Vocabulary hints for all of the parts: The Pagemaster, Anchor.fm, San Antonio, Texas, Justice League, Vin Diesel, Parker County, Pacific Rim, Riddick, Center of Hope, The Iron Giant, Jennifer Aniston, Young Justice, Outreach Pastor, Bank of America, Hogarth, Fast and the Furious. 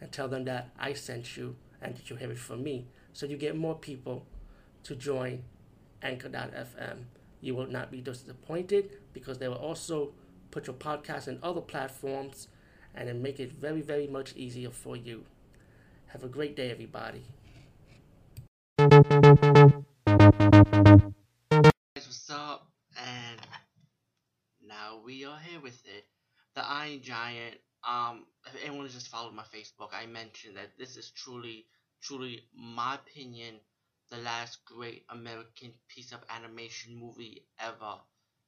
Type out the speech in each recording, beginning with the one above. and tell them that I sent you and that you hear it from me. So you get more people to join Anchor.fm. You will not be disappointed because they will also put your podcast in other platforms and then make it very, very much easier for you. Have a great day, everybody. Guys, what's up? And now we are here with it. The Iron Giant. If anyone has just followed my Facebook, I mentioned that this is truly, my opinion, the last great American piece of animation movie ever.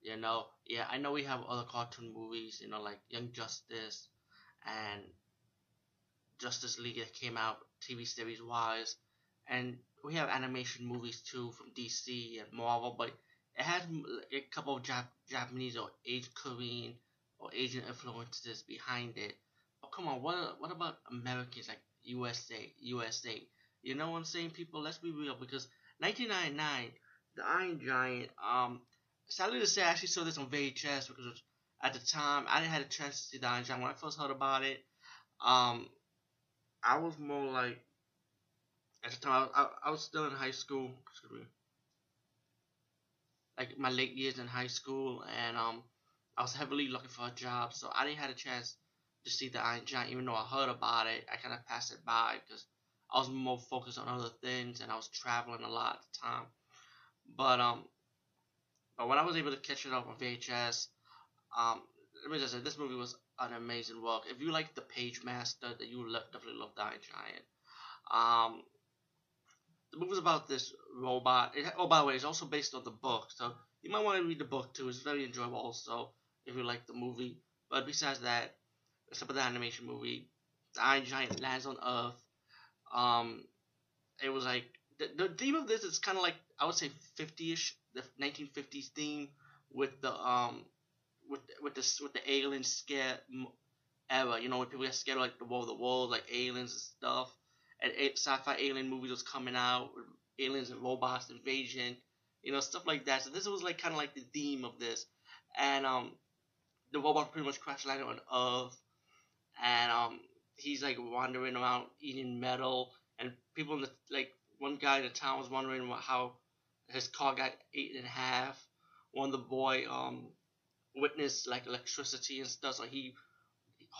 You know, yeah, I know we have other cartoon movies, you know, like Young Justice and Justice League that came out TV series-wise, and we have animation movies too from DC and Marvel, but it has a couple of Japanese or Korean or Asian influences behind it. Oh, come on, what about Americans, like USA? You know what I'm saying, people? Let's be real, because 1999, The Iron Giant, sadly to say, I actually saw this on VHS, because at the time, I didn't have a chance to see The Iron Giant. When I first heard about it, I was more like, at the time, I was still in high school, like my late years in high school, and I was heavily looking for a job, so I didn't have a chance to see The Iron Giant. Even though I heard about it, I kind of passed it by because I was more focused on other things and I was traveling a lot at the time. But when I was able to catch it up on VHS, let me just say, this movie was an amazing work. If you like The Pagemaster, then you will definitely love The Iron Giant. The movie's about this robot. Oh, by the way, it's also based on the book, so you might want to read the book too. It's very enjoyable also, if you like the movie. But besides that, except for the animation movie, The Iron Giant lands on Earth. It was like, the theme of this is kind of like, I would say 50-ish, the 1950s theme, with the alien scare era, you know, when people get scared of like the War of the Worlds, like aliens and stuff, and sci-fi alien movies was coming out, aliens and robots, invasion, you know, stuff like that. So this was like kind of like the theme of this, and the robot pretty much crash landed on Earth, and he's like wandering around eating metal, and people in the, like one guy in the town was wondering how his car got eaten in half. One of the boy witnessed like electricity and stuff. So he,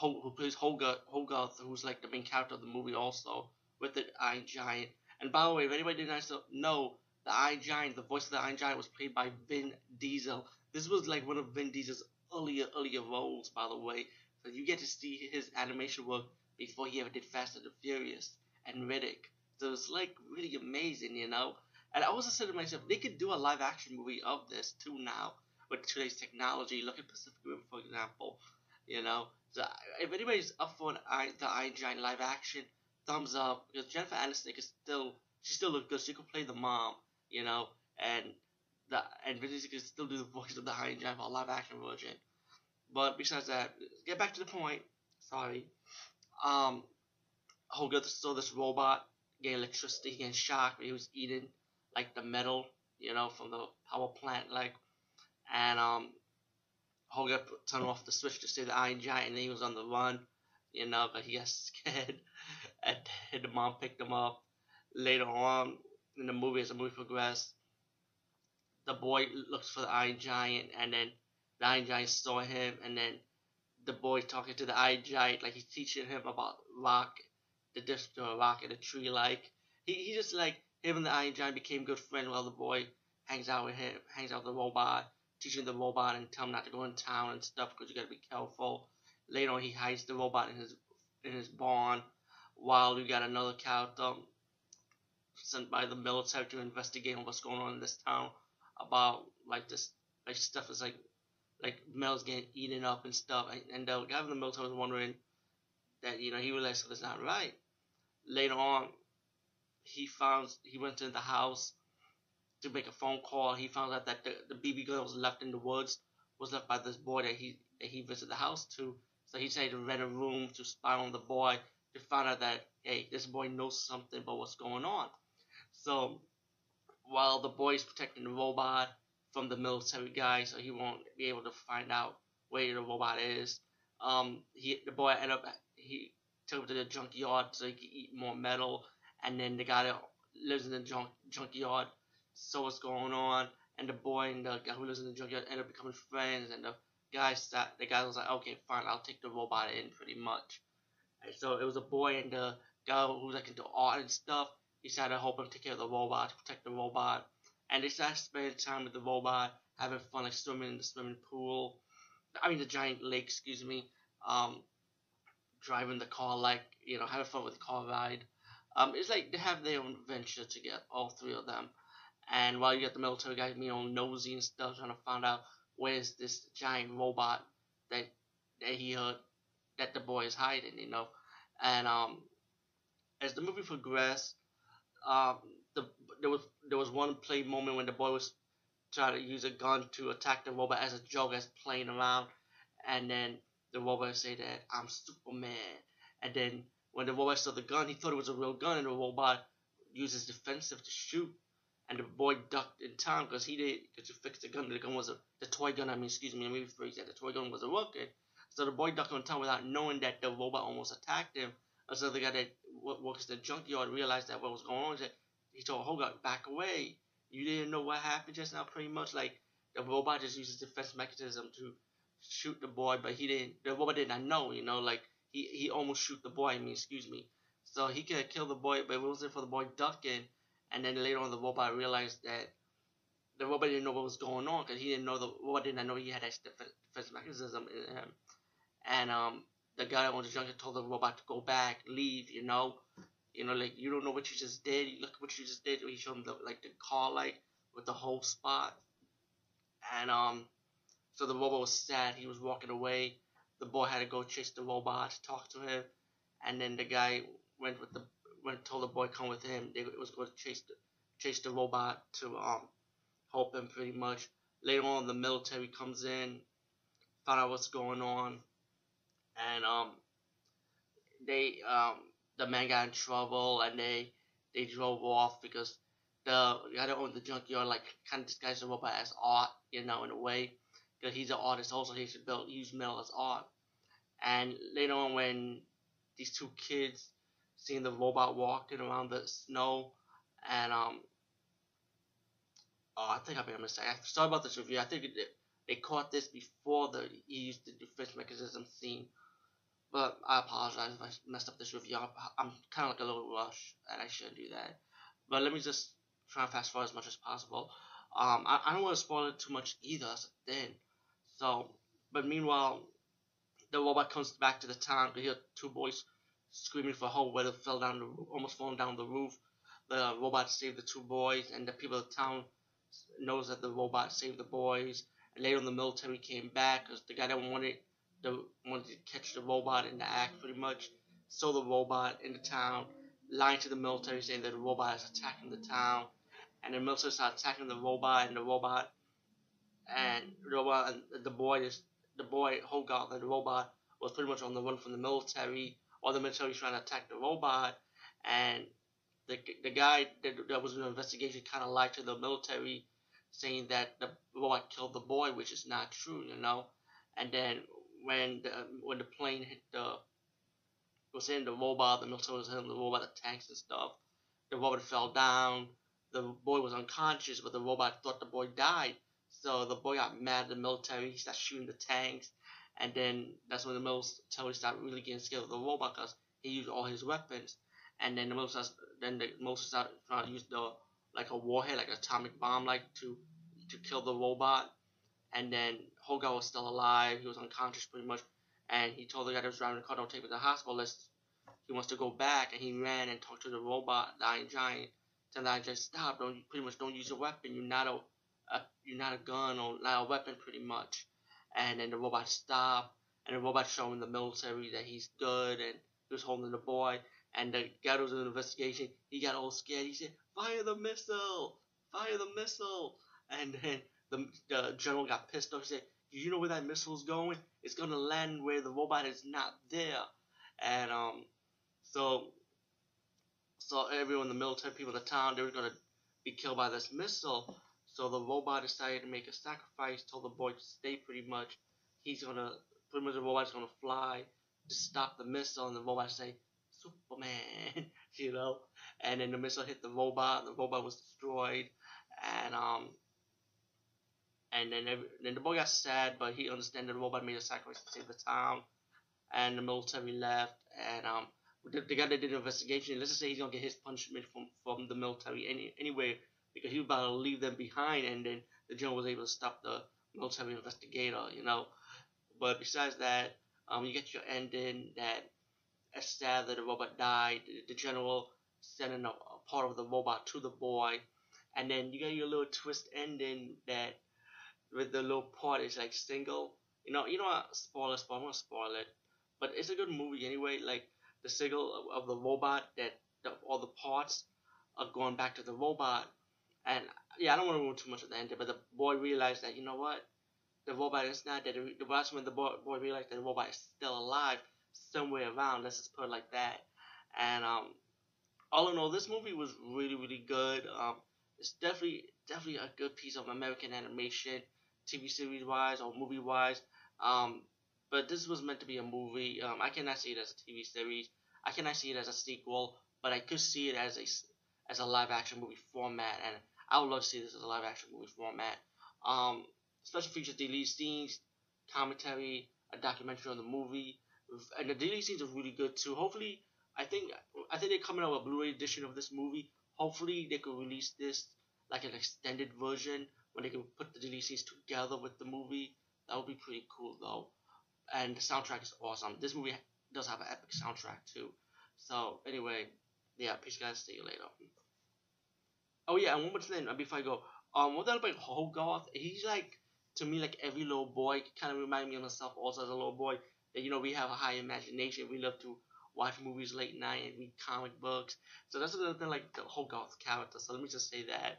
who plays Hogarth, who's like the main character of the movie also with the Iron Giant. And by the way, if anybody did not know, the Iron Giant, the voice of the Iron Giant was played by Vin Diesel. This was like one of Vin Diesel's earlier roles, by the way. So you get to see his animation work before he ever did Fast and the Furious and Riddick. So it's like really amazing, you know. And I also said to myself, they could do a live action movie of this too now with today's technology. Look at Pacific Rim, for example, you know. So if anybody's up for the Iron Giant live action, thumbs up, because Jennifer Aniston still looked good. She could play the mom, you know, and Vin Diesel could still do the voice of the Iron Giant for a live action version. But besides that, get back to the point. Sorry. Hogarth saw this robot get electricity, getting shocked. He was eating like the metal, you know, from the power plant, like, and Hogarth turned off the switch to save the Iron Giant, and then he was on the run, you know, but he got scared, and the mom picked him up. Later on in the movie, as the movie progressed, the boy looks for the Iron Giant, and then the Iron Giant saw him, and then the boy talking to the Iron Giant, like he's teaching him about rock, the difference between a rock and a tree, like, he just, like, him and the Iron Giant became good friends while the boy hangs out with him, hangs out with the robot, teaching the robot and tell him not to go in town and stuff, because you gotta be careful. Later on, he hides the robot in his barn, while you got another character sent by the military to investigate what's going on in this town about like this, like stuff is like metal's getting eaten up and stuff, and the guy from the military was wondering that, you know, he realized something's not right. later on, he went to the house to make a phone call. He found out that the BB gun that was left in the woods was left by this boy that he visited the house to. So he decided to rent a room to spy on the boy, to find out that, hey, this boy knows something about what's going on. So while the boy is protecting the robot from the military guy, so he won't be able to find out where the robot is, the boy took him to the junkyard so he could eat more metal. And then the guy that lives in the junkyard saw what's going on, and the boy and the guy who lives in the junkyard ended up becoming friends. And the guy was like, okay, fine, I'll take the robot in, pretty much. And so it was a boy and the guy who was like into art and stuff. He started to help him take care of the robot, protect the robot. And they started spending time with the robot, having fun, like swimming in the swimming pool. I mean, the giant lake, excuse me. Driving the car, having fun with the car ride. It's like they have their own adventure together, all three of them. And while you got the military guy being all nosy and stuff, trying to find out where's this giant robot that the boy is hiding, you know. And as the movie progressed, there was one play moment when the boy was trying to use a gun to attack the robot as a joke, as playing around, and then the robot said that I'm Superman. And then when the robot saw the gun, he thought it was a real gun, and the robot used his defensive to shoot. And the boy ducked in time because to fix the gun. The toy gun wasn't working. So the boy ducked on time without knowing that the robot almost attacked him. And so the guy that works in the junkyard realized that what was going on. He told Hogarth, back away. You didn't know what happened just now, pretty much. Like, the robot just uses defense mechanism to shoot the boy, but the robot did not know, you know, like, he almost shoot the boy, So he could kill the boy, but it wasn't for the boy ducking. And then later on, the robot realized that the robot didn't know what was going on, because the robot did not know he had that defense mechanism in him. And the guy on the junkyard told the robot to go back, leave, you don't know what you just did. Look what you just did. He showed him the car light with the whole spot. And so the robot was sad. He was walking away. The boy had to go chase the robot, talk to him, and then the guy told the boy come with him. They was going to chase the robot to help him, pretty much. Later on, the military comes in, find out what's going on, and the man got in trouble, and they drove off because the guy that owned the junkyard kind of disguised the robot as art, in a way, because he's an artist also. He should use metal as art. And later on, when these two kids seen the robot walking around the snow, and I think I made a mistake. Sorry about this review. I think they caught this before he used the defense mechanism scene. But I apologize if I messed up this review. I'm kind of a little rushed, and I shouldn't do that. But let me just try and fast forward as much as possible. I don't want to spoil it too much either. That's the thing. So, but meanwhile, the robot comes back to the town. You hear two boys screaming for help, where they almost falling down the roof. The robot saved the two boys, and the people of the town knows that the robot saved the boys. And later on, the military came back because the guy that wanted to catch the robot in the act, pretty much. Saw the robot in the town, lying to the military, saying that the robot is attacking the town. And the military started attacking the robot, and the boy Hogarth, and the robot was pretty much on the run from the military. All the military was trying to attack the robot, and the guy that was doing an investigation kind of lied to the military, saying that the robot killed the boy, which is not true, And then when the plane hit the robot, the military was hitting the robot, the tanks and stuff. The robot fell down. The boy was unconscious, but the robot thought the boy died. So the boy got mad at the military. He started shooting the tanks. And then that's when the military started really getting scared of the robot because he used all his weapons. And then the military started trying to use a warhead, like an atomic bomb, to kill the robot. And then Hogarth was still alive. He was unconscious, pretty much. And he told the guy that was driving the car, don't take him to the hospital unless he wants to go back. And he ran and talked to the robot, the Iron Giant. Tell the Iron Giant, stop. Don't use a weapon. You're not a gun or not a weapon, pretty much. And then the robot stopped, and the robot showing the military that he's good, and he was holding the boy. and the guy was doing an investigation. He got all scared. He said, "Fire the missile! Fire the missile!" And then the general got pissed off. He said, "Do you know where that missile's going? It's gonna land where the robot is not there." And so everyone, the military people in the town, they were gonna be killed by this missile. So the robot decided to make a sacrifice, told the boy to stay pretty much. The robot's gonna fly to stop the missile, and the robot say, "Superman," you know. And then the missile hit the robot. The robot was destroyed, and then the boy got sad, but he understood the robot made a sacrifice to save the town, and the military left. And the guy that did the investigation, let's just say he's gonna get his punishment from the military anyway, because he was about to leave them behind, and then the general was able to stop the military investigator, you know. But besides that, you get your ending that it's sad that the robot died. The general sending a part of the robot to the boy, and then you get your little twist ending that with the little part is like single. You know what? Spoiler. I'm gonna spoil it, but it's a good movie anyway. Like the single of the robot that all the parts are going back to the robot, and yeah, I don't want to ruin too much of the ending, but the boy realized that, you know what? The robot is not dead. That's when the boy realized that the robot is still alive somewhere around. Let's just put it like that. And all in all, this movie was really, really good. It's definitely a good piece of American animation, TV series wise or movie wise. But this was meant to be a movie. I cannot see it as a TV series. I cannot see it as a sequel. But I could see it as a live action movie format, and I would love to see this as a live action movie format. Special features, deleted scenes, commentary, a documentary on the movie, and the deleted scenes are really good too. Hopefully, I think they're coming out with a Blu-ray edition of this movie. Hopefully, they could release this like an extended version when they can put the deleted scenes together with the movie. That would be pretty cool though. And the soundtrack is awesome. This movie does have an epic soundtrack too. So anyway, yeah, peace guys. See you later. Oh yeah, and one more thing before I go. What about like Hogarth? He's like, to me, like every little boy, kind of reminded me of myself also as a little boy. That, you know, we have a high imagination. We love to watch movies late night and read comic books. So that's another thing, like the Hogarth character. So let me just say that.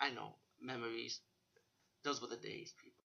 I know, memories. Those were the days, people.